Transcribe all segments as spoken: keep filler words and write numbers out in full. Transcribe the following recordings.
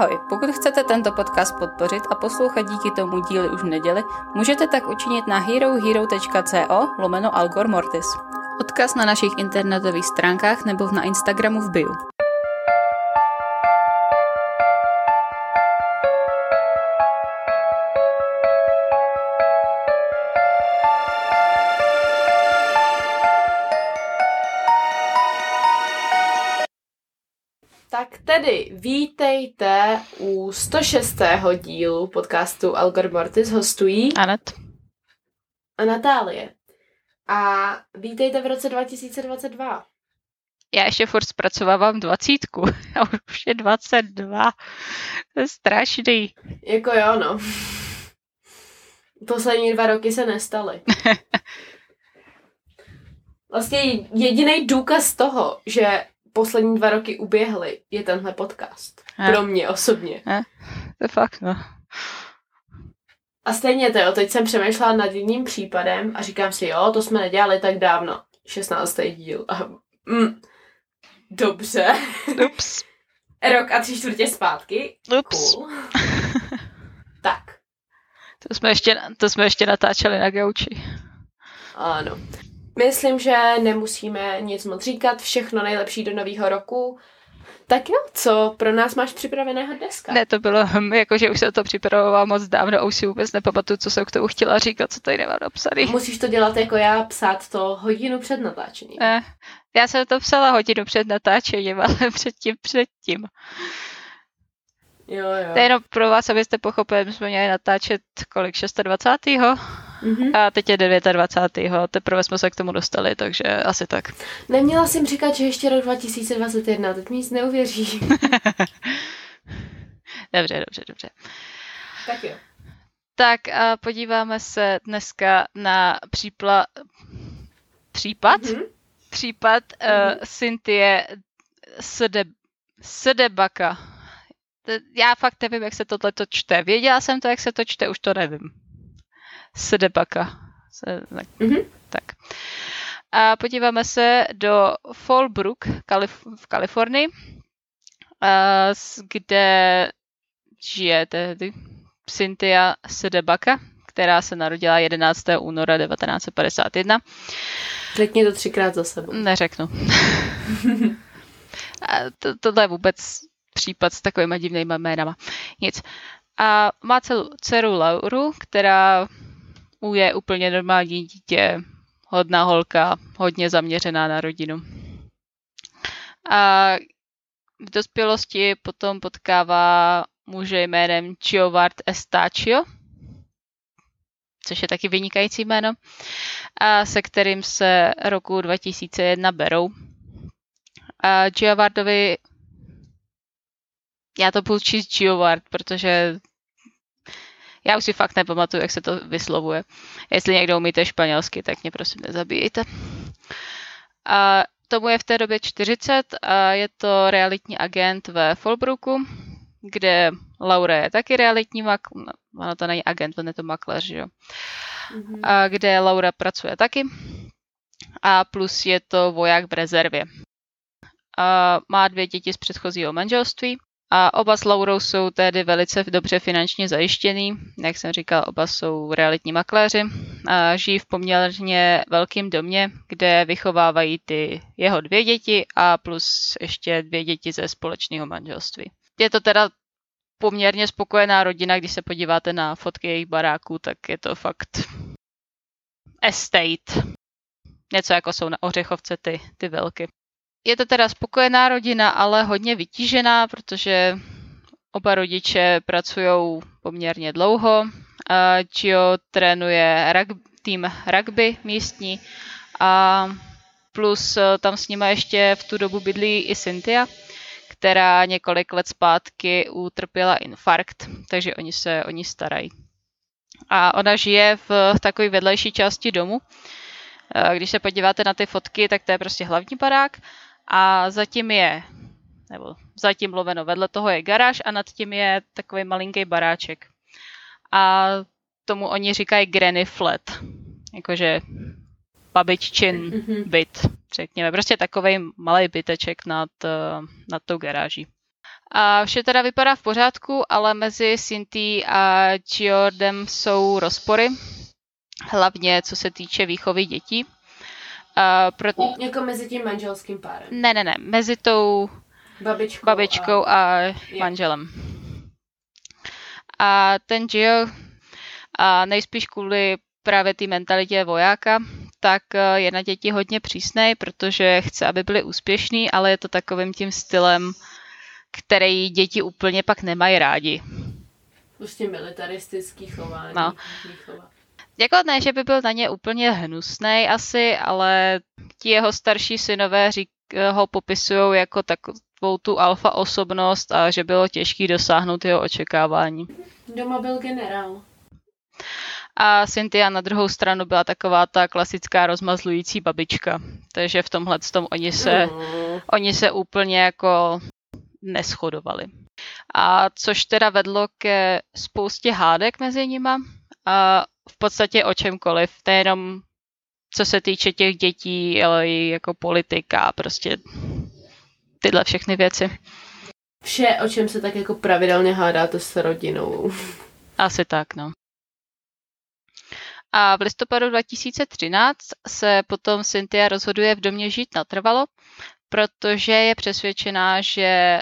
Ahoj, pokud chcete tento podcast podpořit a poslouchat díky tomu díly už v neděli, můžete tak učinit na herohero.co lomeno Algor Mortis. Odkaz na našich internetových stránkách nebo na Instagramu v bio. Tak tedy vítejte u sto šestého dílu podcastu Algor Mortis, hostují Anet a Natálie. A vítejte v roce dva tisíce dvacet dva. Já ještě furt zpracovávám dvacítku a už je dvacet dva. To je strašný. Jako jo, no. Poslední dva roky se nestaly. Vlastně jediný důkaz toho, že poslední dva roky uběhly, je tenhle podcast. Ne. Pro mě osobně. Ne. To je fakt, no. A stejně to jo, teď jsem přemýšlela nad jiným případem a říkám si, jo, to jsme nedělali tak dávno. šestnáctý díl. A, mm, dobře. Ups. Rok a tři čtvrtě zpátky. Ups. Cool. Tak. To jsme, ještě, to jsme ještě natáčeli na gauči. Ano. Myslím, že nemusíme nic moc říkat, všechno nejlepší do nového roku. Tak jo, co pro nás máš připraveného dneska? Ne, to bylo, jakože už jsem to připravovala moc dávno a už si vůbec nepamatuju, co jsem k tomu chtěla říkat, co tady nemám napsaný. Musíš to dělat jako já, psát to hodinu před natáčením. Ne, já jsem to psala hodinu před natáčením, ale předtím, předtím. Jo, jo. To je jenom pro vás, abyste pochopili, jsme měli natáčet kolik, dvacátého šestého Mm-hmm. A teď je dvacátého devátého Teprve jsme se k tomu dostali, takže asi tak. Neměla jsem říkat, že ještě rok dva tisíce dvacet jedna, teď mi nic neuvěří. Dobře, dobře, dobře. Tak jo. Tak a podíváme se dneska na přípla... případ? Mm-hmm. Případ mm-hmm. Uh, Cynthie Sedeb... Sedebaca. Já fakt nevím, jak se tohleto čte. Věděla jsem to, jak se to čte, už to nevím. Sedebaca. Se, tak. Mm-hmm. Tak. A podíváme se do Fallbrook Kalif- v Kalifornii, kde žije tehdy Cynthia Sedebaca, která se narodila jedenáctého února devatenáct set padesát jedna. Řekni to třikrát za sebou. Neřeknu. A to, tohle je vůbec případ s takovýma divnýma jménama. Nic. A má celou dceru Lauru, která je úplně normální dítě, hodná holka, hodně zaměřená na rodinu. A v dospělosti potom potkává muže jménem Giovard Estaccio, což je taky vynikající jméno, a se kterým se roku dva tisíce jedna berou. A Giovardovi Já to budu číst Giovard, protože já už si fakt nepamatuju, jak se to vyslovuje. Jestli někdo umíte španělsky, tak mě prosím nezabíjejte. A tomu je v té době čtyřicet a je to realitní agent ve Fallbrooku, kde Laura je taky realitní makléř. Ona to není agent, on je to makléř, že jo. Mm-hmm. A kde Laura pracuje taky. A plus je to voják v rezervě. A má dvě děti z předchozího manželství. A oba s Laurou jsou tedy velice dobře finančně zajištěný. Jak jsem říkala, oba jsou realitní makléři. A žijí v poměrně velkém domě, kde vychovávají ty jeho dvě děti a plus ještě dvě děti ze společného manželství. Je to teda poměrně spokojená rodina, když se podíváte na fotky jejich baráků, tak je to fakt estate. Něco jako jsou na Ořechovce ty, ty velky. Je to teda spokojená rodina, ale hodně vytížená, protože oba rodiče pracují poměrně dlouho. Gio trénuje rug, tým rugby místní a plus tam s nima ještě v tu dobu bydlí i Cynthia, která několik let zpátky utrpěla infarkt, takže oni se o ní starají. A ona žije v takové vedlejší části domu. Když se podíváte na ty fotky, tak to je prostě hlavní barák. A zatím je, nebo zatím loveno, vedle toho je garáž a nad tím je takový malinký baráček. A tomu oni říkají granny flat, jakože babiččin mm-hmm. byt, řekněme. Prostě takovej malej byteček nad, nad tou garáží. A vše teda vypadá v pořádku, ale mezi Cynthií a Giovardem jsou rozpory, hlavně co se týče výchovy dětí. A proto... Jako mezi tím manželským párem? Ne, ne, ne, mezi tou babičkou, babičkou a, a manželem. A ten Gio, a nejspíš kvůli právě té mentalitě vojáka, tak je na děti hodně přísnej, protože chce, aby byli úspěšní, ale je to takovým tím stylem, který děti úplně pak nemají rádi. Prostě militaristický chování. No. Jako ne, že by byl na ně úplně hnusnej asi, ale ti jeho starší synové řík, ho popisují jako takovou tu alfa osobnost a že bylo těžké dosáhnout jeho očekávání. Doma byl generál. A Cynthia na druhou stranu byla taková ta klasická rozmazlující babička. Takže v tomhletom oni se, mm. oni se úplně jako neschodovali. A což teda vedlo ke spoustě hádek mezi nima a v podstatě o čemkoliv. Nejenom co se týče těch dětí, ale i jako politika a prostě tyhle všechny věci. Vše, o čem se tak jako pravidelně hádáte s rodinou. Asi tak, no. A v listopadu dva tisíce třináct se potom Cynthia rozhoduje v domě žít natrvalo, protože je přesvědčená, že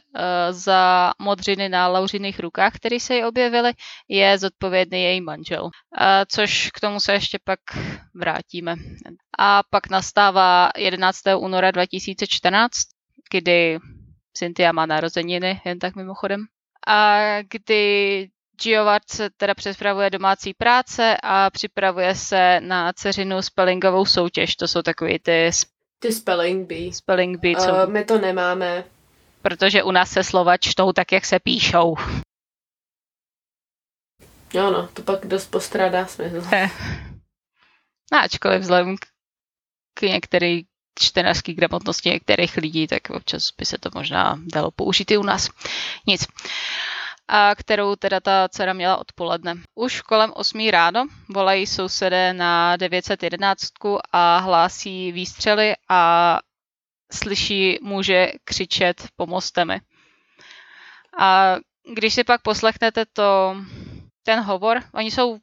za modřiny na Lauriných rukách, které se jí objevily, je zodpovědný její manžel. Což k tomu se ještě pak vrátíme. A pak nastává jedenáctého února dva tisíce čtrnáct, kdy Cynthia má narozeniny, jen tak mimochodem, a kdy Giovard se teda připravuje domácí práce a připravuje se na dceřinu spellingovou soutěž. To jsou takový ty... Sp- ty spelling bee. Spelling bee, co? Uh, my to nemáme. Protože u nás se slova čtou tak, jak se píšou. Jo no, to pak dost postrádá smysl. No, ačkoliv vzhledem k některý čtenářský gramotnosti některých lidí, tak občas by se to možná dalo použít i u nás. Nic. A kterou teda ta dcera měla odpoledne. Už kolem osmé ráno volají sousedé na devět set jedenáct a hlásí výstřely a slyší muže křičet pomoztemi. A když si pak poslechnete to, ten hovor, oni jsou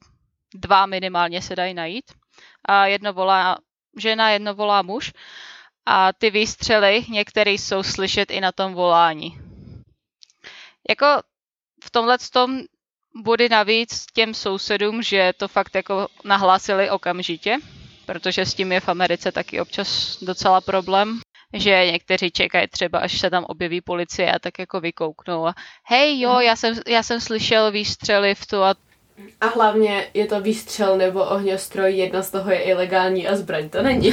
dva minimálně, se dají najít. A jedno volá žena, jedno volá muž. A ty výstřely některé jsou slyšet i na tom volání. Jako v tomhle tom body navíc těm sousedům, že to fakt jako nahlásili okamžitě, protože s tím je v Americe taky občas docela problém, že někteří čekají třeba, až se tam objeví policie a tak jako vykouknou a hej jo, já jsem, já jsem slyšel výstřely v tu a... A hlavně je to výstřel nebo ohňostroj, jedno z toho je ilegální a zbraň to není.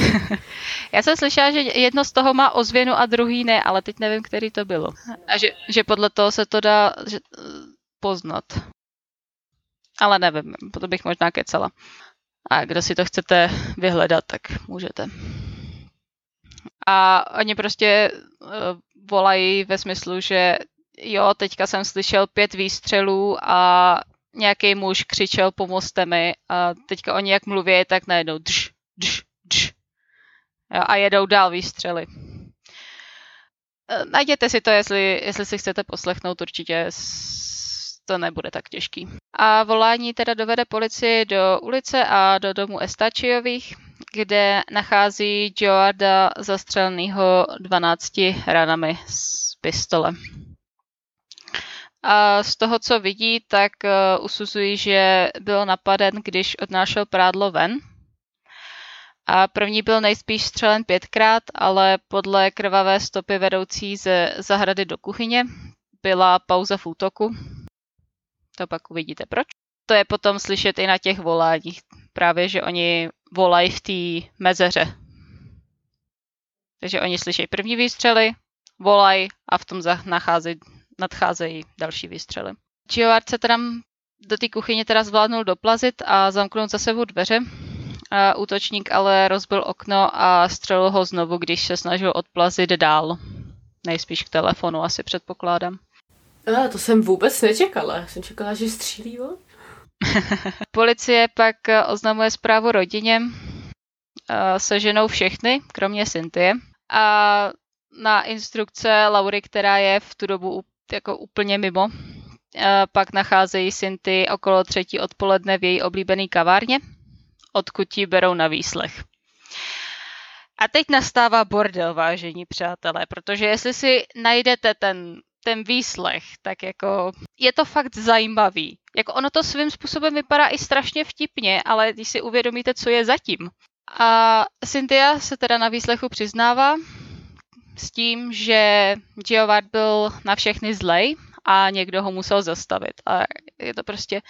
Já jsem slyšela, že jedno z toho má ozvěnu a druhý ne, ale teď nevím, který to bylo. A že, že podle toho se to dá že, poznat. Ale nevím, to bych možná kecala. A kdo si to chcete vyhledat, tak můžete. A oni prostě uh, volají ve smyslu, že jo, teďka jsem slyšel pět výstřelů a nějaký muž křičel pomozte mi a teďka oni jak mluví, tak najednou dž, dž, dž. A jedou dál výstřely. Najděte si to, jestli, jestli si chcete poslechnout, určitě to nebude tak těžký. A volání teda dovede policii do ulice a do domu Estacciových, kde nachází Giovanna zastřelnýho dvanácti ranami z pistole. A z toho, co vidí, tak uh, usuzují, že byl napaden, když odnášel prádlo ven. A první byl nejspíš střelen pětkrát, ale podle krvavé stopy vedoucí ze zahrady do kuchyně byla pauza v útoku. To pak uvidíte proč. To je potom slyšet i na těch voláních. Právě, že oni volají v té mezeře. Takže oni slyší první výstřely, volají a v tom nacházejí nadcházejí další výstřely. Giovard se teda do té kuchyně teda zvládnul doplazit a zamknout za sebou dveře. A útočník ale rozbil okno a střelil ho znovu, když se snažil odplazit dál. Nejspíš k telefonu, asi předpokládám. A to jsem vůbec nečekala. Jsem čekala, že střílí on. Policie pak oznamuje zprávu rodině. Seženou všechny, kromě Cynthie. A na instrukce Laury, která je v tu dobu jako úplně mimo. Pak nacházejí Cynthii okolo třetí odpoledne v její oblíbený kavárně, odkud ji berou na výslech. A teď nastává bordel, vážení přátelé, protože jestli si najdete ten, ten výslech, tak jako je to fakt zajímavý. Jako ono to svým způsobem vypadá i strašně vtipně, ale když si uvědomíte, co je zatím. A Cynthia se teda na výslechu přiznává s tím, že Giovard byl na všechny zlej a někdo ho musel zastavit. A je to prostě,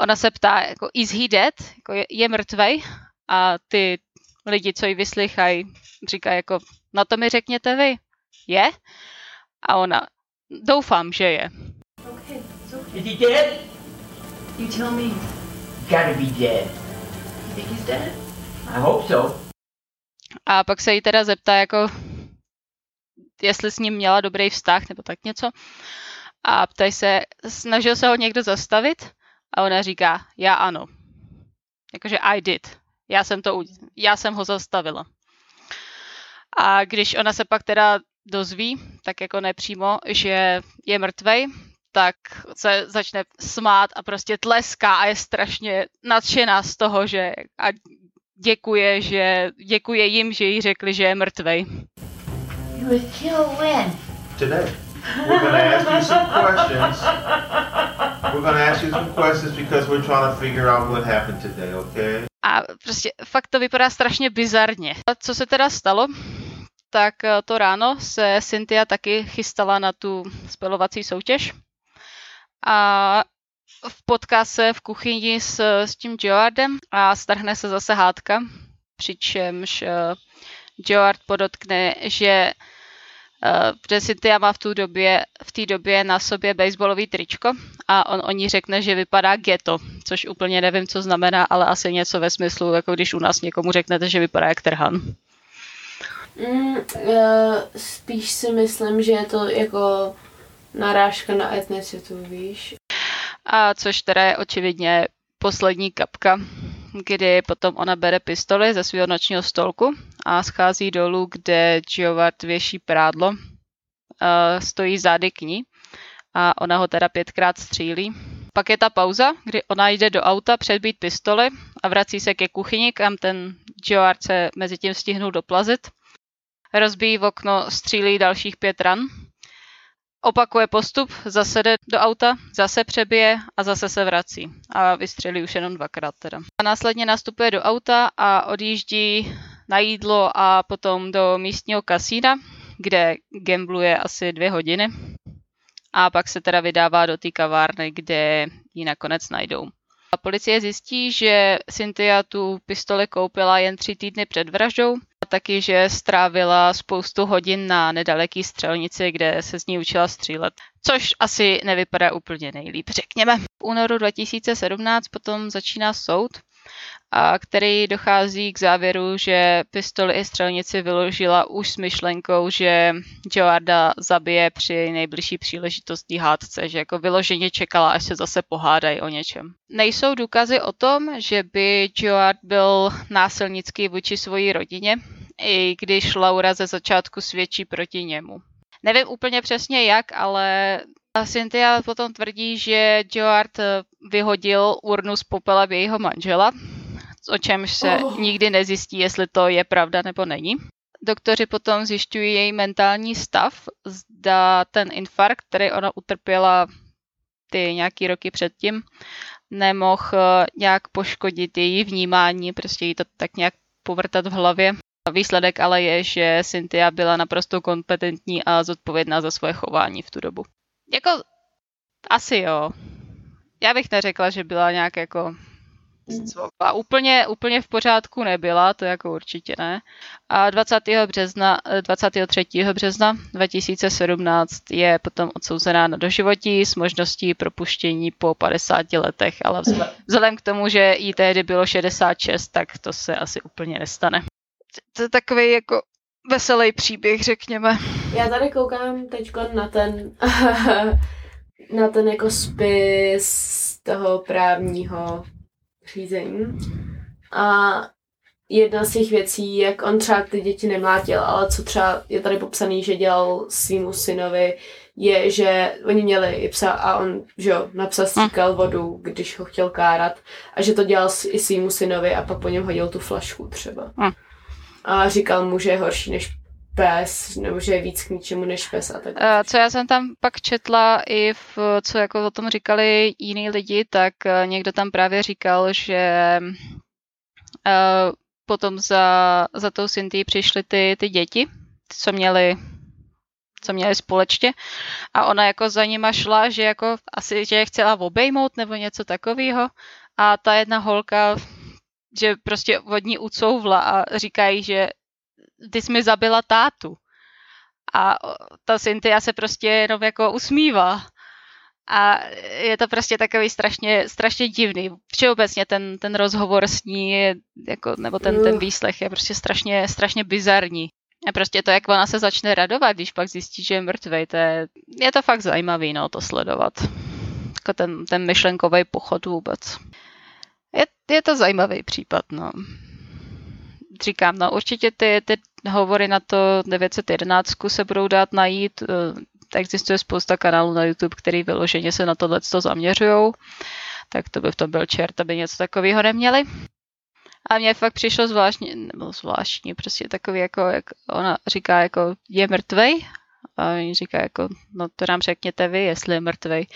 ona se ptá, jako is he dead? Jako je, je mrtvej? A ty lidi, co ji vyslychají, říkají jako, na to mi řekněte vy. Je? A ona, doufám, že je. Okay, it's okay. Is he dead? You tell me. Gotta be dead. You think he's dead? I hope so. A pak se jí teda zeptá, jako, jestli s ním měla dobrý vztah, nebo tak něco. A ptají se, snažil se ho někdo zastavit? A ona říká, já ano. Jakože I did. Já jsem, to, já jsem ho zastavila. A když ona se pak teda dozví, tak jako nepřímo, že je mrtvej, tak se začne smát a prostě tleská a je strašně nadšená z toho, že a děkuje, že děkuje jim, že jí řekli, že je mrtvej. You were killed when? Today. We're gonna ask you some questions. We're gonna ask you some questions because we're trying to figure out what happened today, okay? A prostě fakt to vypadá strašně bizarně. A co se teda stalo, tak to ráno se Cynthia taky chystala na tu spelovací soutěž. A potká se v kuchyni s, s tím Giovardem a strhne se zase hádka. Přičemž Giovard podotkne, že protože Cynthia má v té době, v té době na sobě baseballový tričko a on o ní řekne, že vypadá ghetto, což úplně nevím, co znamená, ale asi něco ve smyslu, jako když u nás někomu řeknete, že vypadá jak trhan. Mm, spíš si myslím, že je to jako narážka na etnicitu, víš. A což teda je očividně poslední kapka, kdy potom ona bere pistoli ze svého nočního stolku a schází dolů, kde Giovard věší prádlo. Uh, stojí zády k ní a ona ho teda pětkrát střílí. Pak je ta pauza, kdy ona jde do auta předbít pistoli a vrací se ke kuchyni, kam ten Giovard se mezi tím stihnul doplazit. Rozbíjí v okno, střílí dalších pět ran. Opakuje postup, zase jde do auta, zase přebije a zase se vrací. A vystřelí už jenom dvakrát teda. A následně nastupuje do auta a odjíždí na jídlo a potom do místního kasína, kde gambluje asi dvě hodiny. A pak se teda vydává do té kavárny, kde ji nakonec najdou. A policie zjistí, že Cynthia tu pistoli koupila jen tři týdny před vraždou. A taky, že strávila spoustu hodin na nedaleké střelnici, kde se z ní učila střílet. Což asi nevypadá úplně nejlíp, řekněme. V únoru dva tisíce sedmnáct potom začíná soud, který dochází k závěru, že pistoli i střelnici vyložila už s myšlenkou, že Givarda zabije při nejbližší příležitosti hádce, že jako vyloženě čekala, až se zase pohádají o něčem. Nejsou důkazy o tom, že by Giovard byl násilnický vůči svojí rodině, i když Laura ze začátku svědčí proti němu. Nevím úplně přesně jak, ale Cynthia potom tvrdí, že Giovard vyhodil urnu z popela jejího manžela, o čemž se oh. nikdy nezjistí, jestli to je pravda nebo není. Doktoři potom zjišťují její mentální stav, zda ten infarkt, který ona utrpěla ty nějaký roky předtím, nemohl nějak poškodit její vnímání, prostě jí to tak nějak povrtat v hlavě. Výsledek ale je, že Cynthia byla naprosto kompetentní a zodpovědná za svoje chování v tu dobu. Jako, asi jo. Já bych neřekla, že byla nějak jako... A úplně, úplně v pořádku nebyla, to jako určitě ne. A dvacátého března, dvacátého třetího března dva tisíce sedmnáct je potom odsouzená na doživotí s možností propuštění po padesáti letech, ale vzhledem k tomu, že jí tehdy bylo šedesát šest, tak to se asi úplně nestane. To je takový jako veselý příběh, řekněme. Já tady koukám teďko na ten na ten jako spis toho právního řízení. A jedna z těch věcí, jak on třeba ty děti nemlátil, ale co třeba je tady popsaný, že dělal svýmu synovi, je, že oni měli i psa a on, že jo, na psa stříkal vodu, když ho chtěl kárat, a že to dělal i svýmu synovi a pak po něm hodil tu flašku třeba. A říkal mu, že je horší než pes, nebo že je víc k ničemu než pes a tak. Co já jsem tam pak četla i v, co jako o tom říkali jiní lidi, tak někdo tam právě říkal, že uh, potom za, za tou Cynthií přišly ty, ty děti, co měly co měli společně, a ona jako za nima šla, že jako asi, že je chtěla obejmout nebo něco takového, a ta jedna holka, že prostě od ní ucouvla a říkají, že ty jsi mi zabila tátu. A ta Cynthia se prostě jenom jako usmívá. A je to prostě takový strašně, strašně divný. Všeobecně ten, ten rozhovor s ní, je jako, nebo ten, ten výslech je prostě strašně, strašně bizarní. A prostě to, jak ona se začne radovat, když pak zjistí, že je mrtvej, to je, je to fakt zajímavý, no, to sledovat. Jako ten, ten myšlenkový pochod vůbec. Je, je to zajímavý případ, no. Říkám, no určitě ty, ty hovory na to devět set jedenáct se budou dát najít. Existuje spousta kanálů na YouTube, který vyloženě se na tohleto zaměřují. Tak to by v tom byl čert, aby něco takového neměli. A mně fakt přišlo zvláštní, nebo zvláštní, prostě takový jako, jak ona říká, jako je mrtvej. A oni říká, jako, no to nám řekněte vy, jestli je mrtvej.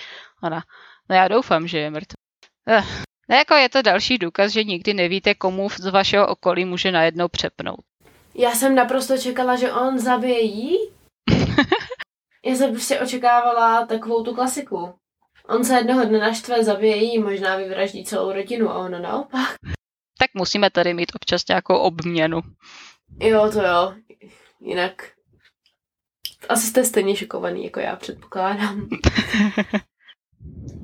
Ona, no já doufám, že je mrtvej. Eh. No jako je to další důkaz, že nikdy nevíte, komu z vašeho okolí může najednou přepnout. Já jsem naprosto čekala, že on zabije jí. Já jsem prostě očekávala takovou tu klasiku. On se jednoho dne naštve, zabije jí, možná vyvraždí celou rodinu, a ono naopak. Tak musíme tady mít občas nějakou obměnu. Jo, to jo. Jinak asi jste stejně šokovaný, jako já předpokládám.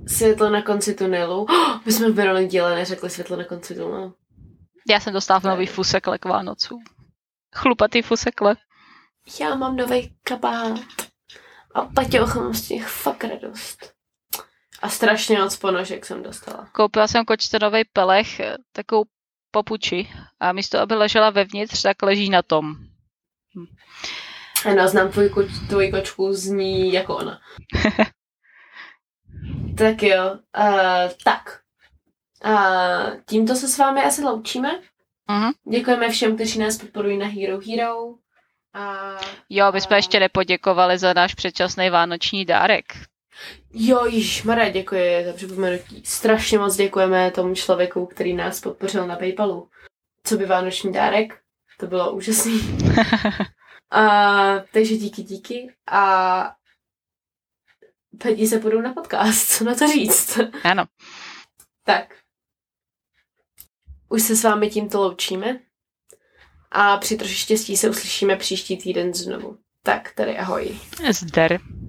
Světlo na konci tunelu. Oh, my jsme v minulém díle neřekli světlo na konci tunelu. Já jsem dostala nový fusekle k Vánocům. Chlupatý fusekle. Já mám nový kabát. A Paťoucha, mám z těch fakt radost. A strašně moc ponožek jsem dostala. Koupila jsem kočtenový pelech, takovou papuči. A místo, aby ležela vevnitř, tak leží na tom. Hm. Ano, znám tvoji, koč- tvoji kočku, zní jako ona. Tak jo, uh, tak. Uh, tímto se s vámi asi loučíme. Uh-huh. Děkujeme všem, kteří nás podporují na Hero Hero. Uh, jo, my jsme uh... ještě nepoděkovali za náš předčasný vánoční dárek. Jo, ježmaré, děkuji za připomenutí. Strašně moc děkujeme tomu člověku, který nás podpořil na PayPalu. Co by vánoční dárek? To bylo úžasný. uh, takže díky, díky. A... Pedi se půjdou na podcast, co na to říct. Ano. Tak. Už se s vámi tímto loučíme a při troši štěstí se uslyšíme příští týden znovu. Tak, tady ahoj. Zdar.